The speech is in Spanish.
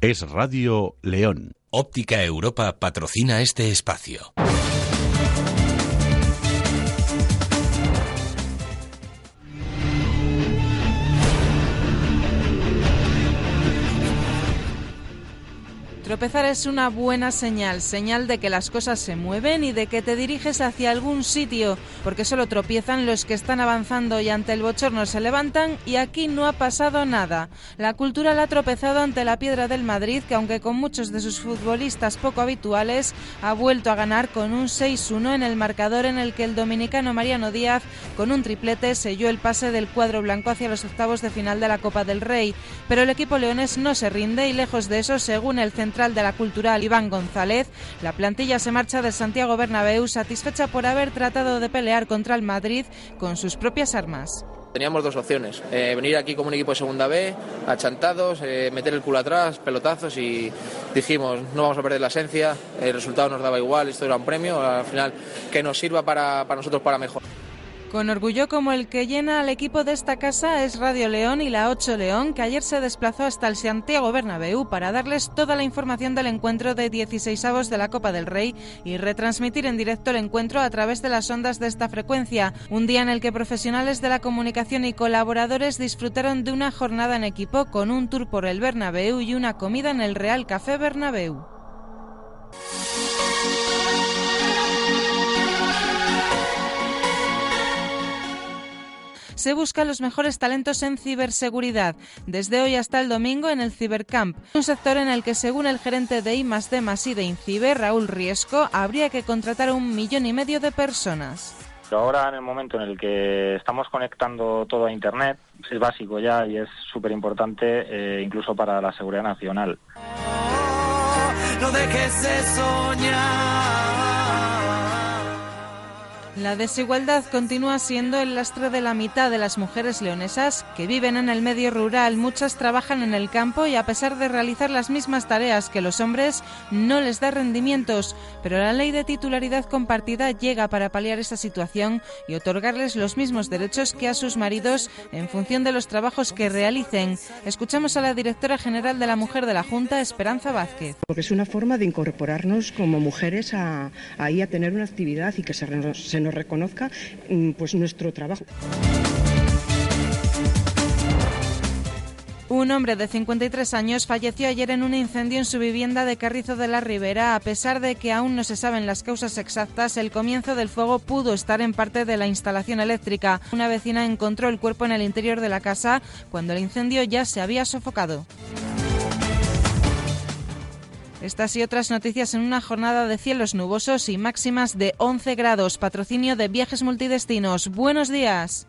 Es Radio León. Óptica Europa patrocina este espacio. Tropezar es una buena señal, señal de que las cosas se mueven y de que te diriges hacia algún sitio, porque solo tropiezan los que están avanzando y ante el bochorno se levantan, y aquí no ha pasado nada. La cultural ha tropezado ante la Piedra del Madrid, que aunque con muchos de sus futbolistas poco habituales, ha vuelto a ganar con un 6-1 en el marcador, en el que el dominicano Mariano Díaz, con un triplete, selló el pase del cuadro blanco hacia los octavos de final de la Copa del Rey. Pero el equipo leonés no se rinde y lejos de eso, según el centro de la cultural Iván González, la plantilla se marcha del Santiago Bernabéu satisfecha por haber tratado de pelear contra el Madrid con sus propias armas. Teníamos dos opciones, venir aquí como un equipo de segunda B, achantados, meter el culo atrás, pelotazos, y dijimos no vamos a perder la esencia, el resultado nos daba igual, esto era un premio, al final que nos sirva para nosotros para mejorar. Con orgullo como el que llena al equipo de esta casa es Radio León y la 8 León, que ayer se desplazó hasta el Santiago Bernabéu para darles toda la información del encuentro de 16avos de la Copa del Rey y retransmitir en directo el encuentro a través de las ondas de esta frecuencia. Un día en el que profesionales de la comunicación y colaboradores disfrutaron de una jornada en equipo con un tour por el Bernabéu y una comida en el Real Café Bernabéu. Se buscan los mejores talentos en ciberseguridad, desde hoy hasta el domingo en el Cibercamp, un sector en el que, según el gerente de I+D+I de Incibe, Raúl Riesco, habría que contratar 1,5 millones de personas. Ahora, en el momento en el que estamos conectando todo a Internet, es básico ya y es súper importante, incluso para la seguridad nacional. No dejes de soñar. La desigualdad continúa siendo el lastre de la mitad de las mujeres leonesas que viven en el medio rural. Muchas trabajan en el campo y a pesar de realizar las mismas tareas que los hombres, no les da rendimientos. Pero la ley de titularidad compartida llega para paliar esta situación y otorgarles los mismos derechos que a sus maridos en función de los trabajos que realicen. Escuchamos a la directora general de la Mujer de la Junta, Esperanza Vázquez. Porque es una forma de incorporarnos como mujeres a tener una actividad y que se nos reconozca pues nuestro trabajo. Un hombre de 53 años falleció ayer en un incendio en su vivienda de Carrizo de la Ribera. A pesar de que aún no se saben las causas exactas, el comienzo del fuego pudo estar en parte de la instalación eléctrica. Una vecina encontró el cuerpo en el interior de la casa cuando el incendio ya se había sofocado. Estas y otras noticias en una jornada de cielos nubosos y máximas de 11 grados. Patrocinio de Viajes Multidestinos. ¡Buenos días!